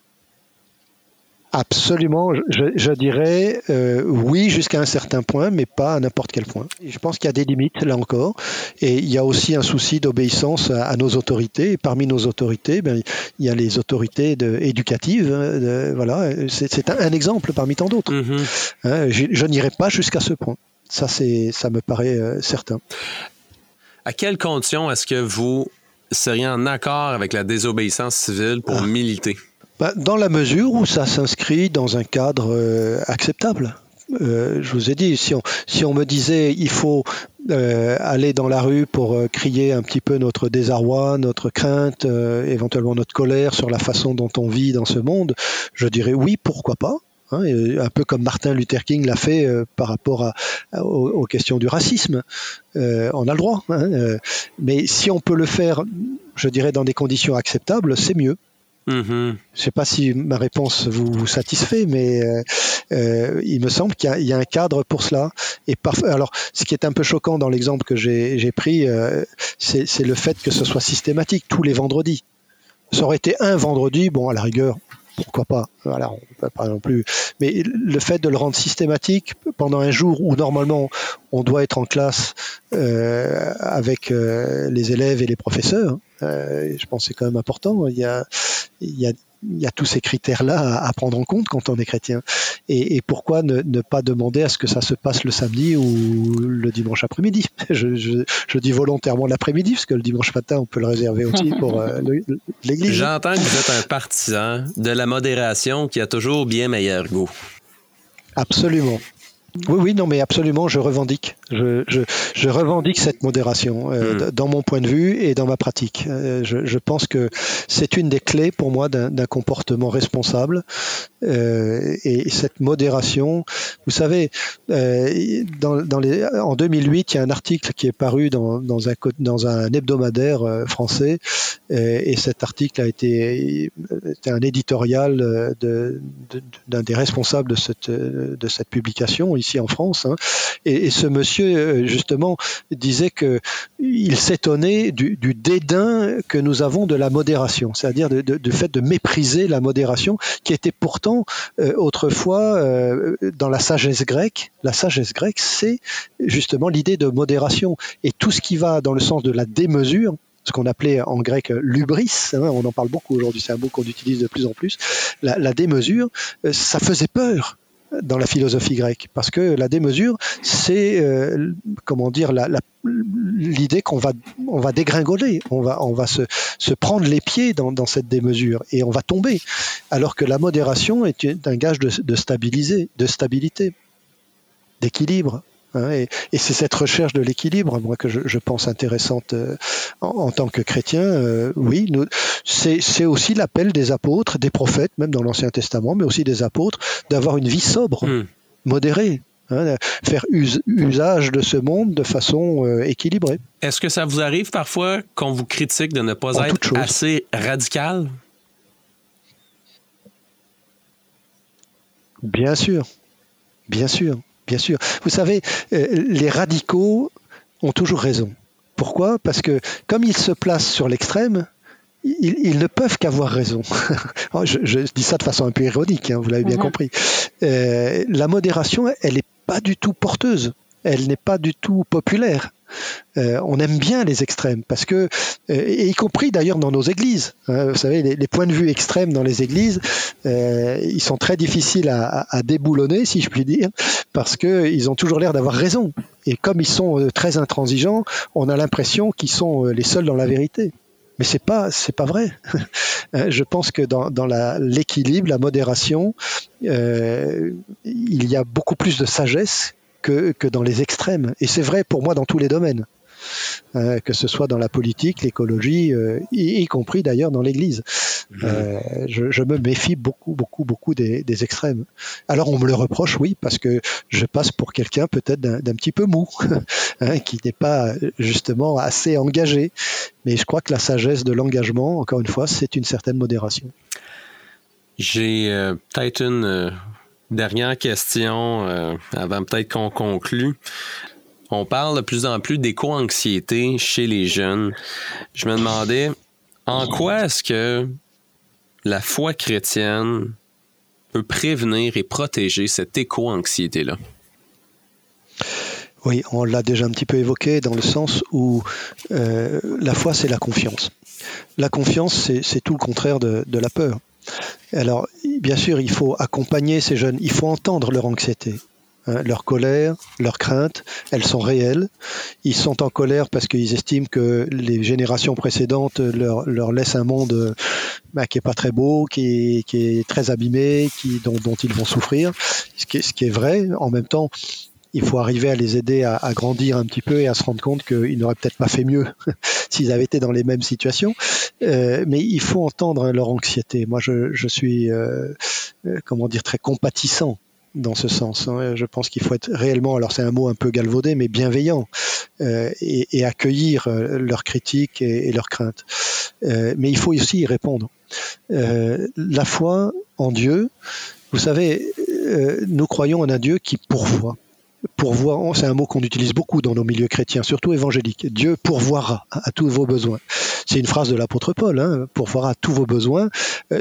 Absolument. Je, je dirais euh, oui jusqu'à un certain point, mais pas à n'importe quel point. Et je pense qu'il y a des limites, là encore. Et il y a aussi un souci d'obéissance à, à nos autorités. Et parmi nos autorités, ben, il y a les autorités de, éducatives. De, voilà. C'est, c'est un, un exemple parmi tant d'autres. Mm-hmm. Hein, je, je n'irai pas jusqu'à ce point. Ça, c'est, ça me paraît euh, certain. À quelles conditions est-ce que vous seriez en accord avec la désobéissance civile pour ah. militer? Ben, dans la mesure où ça s'inscrit dans un cadre euh, acceptable. Euh, je vous ai dit, si on, si on me disait il faut euh, aller dans la rue pour euh, crier un petit peu notre désarroi, notre crainte, euh, éventuellement notre colère sur la façon dont on vit dans ce monde, je dirais oui, pourquoi pas. Hein, un peu comme Martin Luther King l'a fait euh, par rapport à, à, aux, aux questions du racisme. Euh, on a le droit. Hein, euh, mais si on peut le faire, je dirais, dans des conditions acceptables, c'est mieux. Mm-hmm. Je ne sais pas si ma réponse vous, vous satisfait, mais euh, euh, il me semble qu'il y a, il y a un cadre pour cela. Et parf... Alors, ce qui est un peu choquant dans l'exemple que j'ai, j'ai pris, euh, c'est, c'est le fait que ce soit systématique tous les vendredis. Ça aurait été un vendredi, bon, à la rigueur, pourquoi pas, voilà, on peut pas non plus. Mais le fait de le rendre systématique pendant un jour où normalement on doit être en classe euh, avec euh, les élèves et les professeurs, euh, je pense que c'est quand même important. Il y a, il y a, il y a tous ces critères-là à, à prendre en compte quand on est chrétien. Et, et pourquoi ne, ne pas demander à ce que ça se passe le samedi ou le dimanche après-midi ? je, je, je dis volontairement l'après-midi, parce que le dimanche matin, on peut le réserver aussi pour euh, le, l'église. J'entends que vous êtes un partisan de la modération qui a toujours bien meilleur goût. Absolument. Oui, oui, non, mais absolument, je revendique. Je, je, je revendique cette modération euh, mmh. dans mon point de vue et dans ma pratique. Euh, je, je pense que c'est une des clés pour moi d'un, d'un comportement responsable. Euh, et, et cette modération, vous savez, euh, dans, dans les, en deux mille huit, il y a un article qui est paru dans, dans, un, dans un hebdomadaire euh, français. Euh, et cet article a été était un éditorial de, de, de, d'un des responsables de cette, de cette publication. Ici en France, hein. et, et ce monsieur justement disait que il s'étonnait du, du dédain que nous avons de la modération, c'est-à-dire de, de, du fait de mépriser la modération, qui était pourtant euh, autrefois euh, dans la sagesse grecque. La sagesse grecque, c'est justement l'idée de modération, et tout ce qui va dans le sens de la démesure, ce qu'on appelait en grec l'ubris, hein, on en parle beaucoup aujourd'hui, c'est un mot qu'on utilise de plus en plus. La, la démesure, ça faisait peur dans la philosophie grecque, parce que la démesure, c'est euh, comment dire la, la, l'idée qu'on va on va dégringoler, on va on va se se prendre les pieds dans dans cette démesure et on va tomber, alors que la modération est un gage de de stabiliser, de stabilité, d'équilibre. Hein, et, et c'est cette recherche de l'équilibre, moi, que je, je pense intéressante euh, en, en tant que chrétien. Euh, oui, nous, c'est, c'est aussi l'appel des apôtres, des prophètes, même dans l'Ancien Testament, mais aussi des apôtres, d'avoir une vie sobre, mmh. modérée, hein, faire us, usage de ce monde de façon euh, équilibrée. Est-ce que ça vous arrive parfois qu'on vous critique de ne pas en être assez radical? Bien sûr, bien sûr. Bien sûr. Vous savez, euh, les radicaux ont toujours raison. Pourquoi ? Parce que comme ils se placent sur l'extrême, ils, ils ne peuvent qu'avoir raison. je, je dis ça de façon un peu ironique, hein, vous l'avez bien mm-hmm. compris. Euh, la modération, elle n'est pas du tout porteuse. Elle n'est pas du tout populaire. Euh, on aime bien les extrêmes, parce que, euh, et y compris d'ailleurs dans nos églises, hein, vous savez, les, les points de vue extrêmes dans les églises, euh, ils sont très difficiles à, à, à déboulonner, si je puis dire, parce qu'ils ont toujours l'air d'avoir raison. Et comme ils sont euh, très intransigeants, on a l'impression qu'ils sont euh, les seuls dans la vérité. Mais c'est pas, c'est pas vrai. Je pense que dans, dans la, l'équilibre, la modération, euh, il y a beaucoup plus de sagesse Que, que dans les extrêmes. Et c'est vrai pour moi dans tous les domaines, euh, que ce soit dans la politique, l'écologie, euh, y, y compris d'ailleurs dans l'Église. Euh, je, je me méfie beaucoup, beaucoup, beaucoup des, des extrêmes. Alors on me le reproche, oui, parce que je passe pour quelqu'un peut-être d'un, d'un petit peu mou, hein, qui n'est pas justement assez engagé. Mais je crois que la sagesse de l'engagement, encore une fois, c'est une certaine modération. J'ai euh, peut-être une... Euh... Dernière question, euh, avant peut-être qu'on conclue. On parle de plus en plus d'éco-anxiété chez les jeunes. Je me demandais, en quoi est-ce que la foi chrétienne peut prévenir et protéger cette éco-anxiété-là? Oui, on l'a déjà un petit peu évoqué dans le sens où euh, la foi, c'est la confiance. La confiance, c'est, c'est tout le contraire de, de la peur. Alors, bien sûr, il faut accompagner ces jeunes, il faut entendre leur anxiété, hein, leur colère, leurs craintes, elles sont réelles. Ils sont en colère parce qu'ils estiment que les générations précédentes leur, leur laissent un monde bah, qui n'est pas très beau, qui est, qui est très abîmé, qui, dont, dont ils vont souffrir, ce qui, ce qui est vrai. En même temps, il faut arriver à les aider à, à grandir un petit peu et à se rendre compte qu'ils n'auraient peut-être pas fait mieux s'ils avaient été dans les mêmes situations. Euh, mais il faut entendre leur anxiété. Moi, je, je suis, euh, euh, comment dire, très compatissant dans ce sens. Hein. Je pense qu'il faut être réellement, alors c'est un mot un peu galvaudé, mais bienveillant euh, et, et accueillir leurs critiques et, et leurs craintes. Euh, mais il faut aussi y répondre. Euh, la foi en Dieu, vous savez, euh, nous croyons en un Dieu qui pourvoit. Pourvoir, c'est un mot qu'on utilise beaucoup dans nos milieux chrétiens, surtout évangéliques. Dieu pourvoira à tous vos besoins. C'est une phrase de l'apôtre Paul, hein, pourvoira à tous vos besoins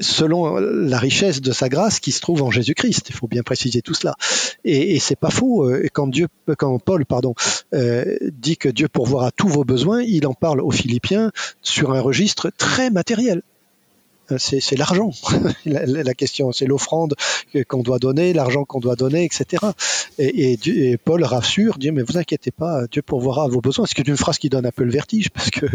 selon la richesse de sa grâce qui se trouve en Jésus-Christ. Il faut bien préciser tout cela. Et, et c'est pas faux. Quand Dieu, quand Paul, pardon, euh, dit que Dieu pourvoira à tous vos besoins, il en parle aux Philippiens sur un registre très matériel. c'est, c'est l'argent. la, la question, c'est l'offrande qu'on doit donner, l'argent qu'on doit donner, et cetera. Et, et, Dieu, et Paul rassure, dit mais vous inquiétez pas, Dieu pourvoira à vos besoins. C'est une phrase qui donne un peu le vertige parce que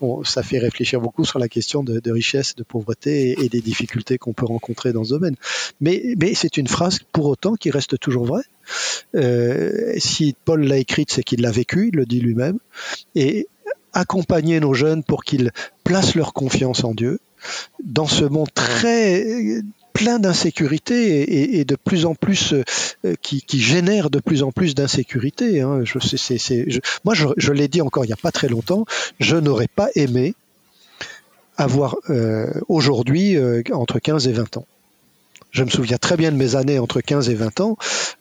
bon, ça fait réfléchir beaucoup sur la question de, de richesse, de pauvreté et, et des difficultés qu'on peut rencontrer dans ce domaine. Mais, mais c'est une phrase pour autant qui reste toujours vraie. Euh, si Paul l'a écrite, c'est qu'il l'a vécue, il le dit lui-même. Et accompagner nos jeunes pour qu'ils placent leur confiance en Dieu dans ce monde très plein d'insécurité et, et de plus en plus euh, qui, qui génère de plus en plus d'insécurité. Hein. Je, c'est, c'est, c'est, je, moi, je, je l'ai dit encore il n'y a pas très longtemps, je n'aurais pas aimé avoir euh, aujourd'hui euh, entre quinze et vingt ans. Je me souviens très bien de mes années entre quinze et vingt ans.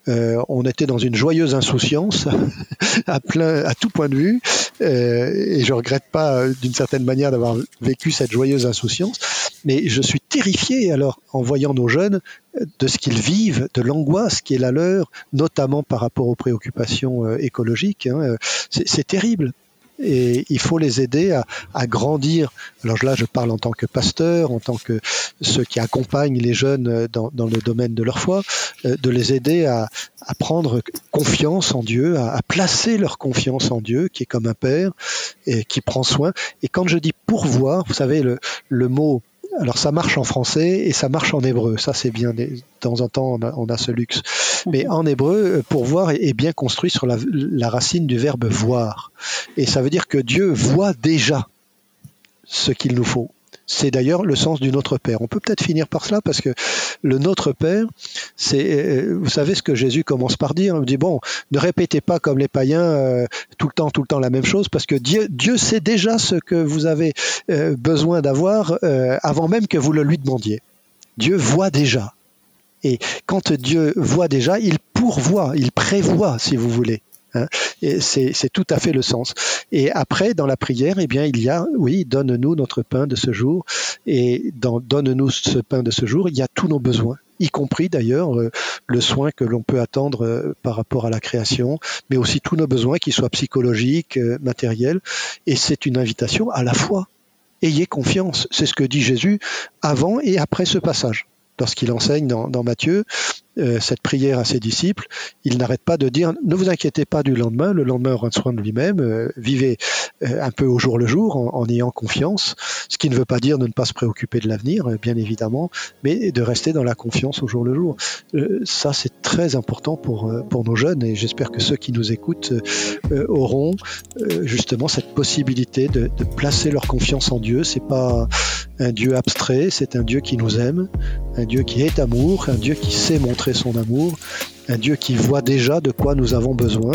Euh, on était dans une joyeuse insouciance à, plein, à tout point de vue. Euh, et je regrette pas d'une certaine manière d'avoir vécu cette joyeuse insouciance. Mais je suis terrifié alors en voyant nos jeunes de ce qu'ils vivent, de l'angoisse qui est la leur, notamment par rapport aux préoccupations euh, écologiques. Hein. C'est, c'est terrible. Et il faut les aider à, à grandir. Alors là, je parle en tant que pasteur, en tant que ceux qui accompagnent les jeunes dans, dans le domaine de leur foi, euh, de les aider à, à prendre confiance en Dieu, à, à placer leur confiance en Dieu, qui est comme un père, et qui prend soin. Et quand je dis pourvoir, vous savez, le, le mot... Alors ça marche en français et ça marche en hébreu, ça c'est bien, de temps en temps on a, on a ce luxe. Mais en hébreu, pourvoir est bien construit sur la, la racine du verbe voir. Et ça veut dire que Dieu voit déjà ce qu'il nous faut. C'est d'ailleurs le sens du Notre Père. On peut peut-être finir par cela parce que le Notre Père, c'est, vous savez ce que Jésus commence par dire, il dit bon, ne répétez pas comme les païens euh, tout le temps, tout le temps la même chose parce que Dieu, Dieu sait déjà ce que vous avez euh, besoin d'avoir euh, avant même que vous le lui demandiez. Dieu voit déjà. Et quand Dieu voit déjà, il pourvoit, il prévoit, si vous voulez. Hein, et c'est, c'est tout à fait le sens. Et après, dans la prière, eh bien, il y a, oui, donne-nous notre pain de ce jour. Et dans donne-nous ce pain de ce jour, il y a tous nos besoins, y compris d'ailleurs euh, le soin que l'on peut attendre euh, par rapport à la création, mais aussi tous nos besoins, qu'ils soient psychologiques, euh, matériels. Et c'est une invitation à la foi. Ayez confiance. C'est ce que dit Jésus avant et après ce passage. Lorsqu'il enseigne dans, dans Matthieu euh, cette prière à ses disciples, il n'arrête pas de dire « Ne vous inquiétez pas du lendemain, le lendemain aura soin de lui-même, euh, vivez euh, un peu au jour le jour en, en ayant confiance », ce qui ne veut pas dire de ne pas se préoccuper de l'avenir, euh, bien évidemment, mais de rester dans la confiance au jour le jour. Euh, ça, c'est très important pour, euh, pour nos jeunes et j'espère que ceux qui nous écoutent euh, auront euh, justement cette possibilité de, de placer leur confiance en Dieu. C'est pas un Dieu abstrait, c'est un Dieu qui nous aime, un Dieu qui est amour, un Dieu qui sait montrer son amour, un Dieu qui voit déjà de quoi nous avons besoin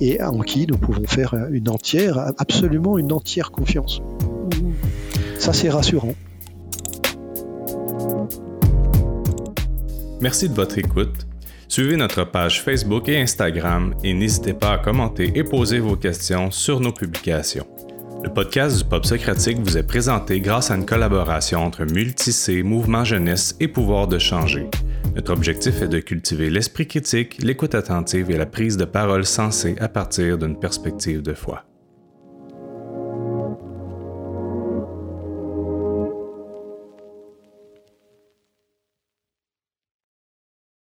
et en qui nous pouvons faire une entière, absolument une entière confiance. Ça, c'est rassurant. Merci de votre écoute. Suivez notre page Facebook et Instagram et n'hésitez pas à commenter et poser vos questions sur nos publications. Le podcast du Pop Socratique vous est présenté grâce à une collaboration entre Multicé, Mouvement Jeunesse et Pouvoir de changer. Notre objectif est de cultiver l'esprit critique, l'écoute attentive et la prise de parole sensée à partir d'une perspective de foi.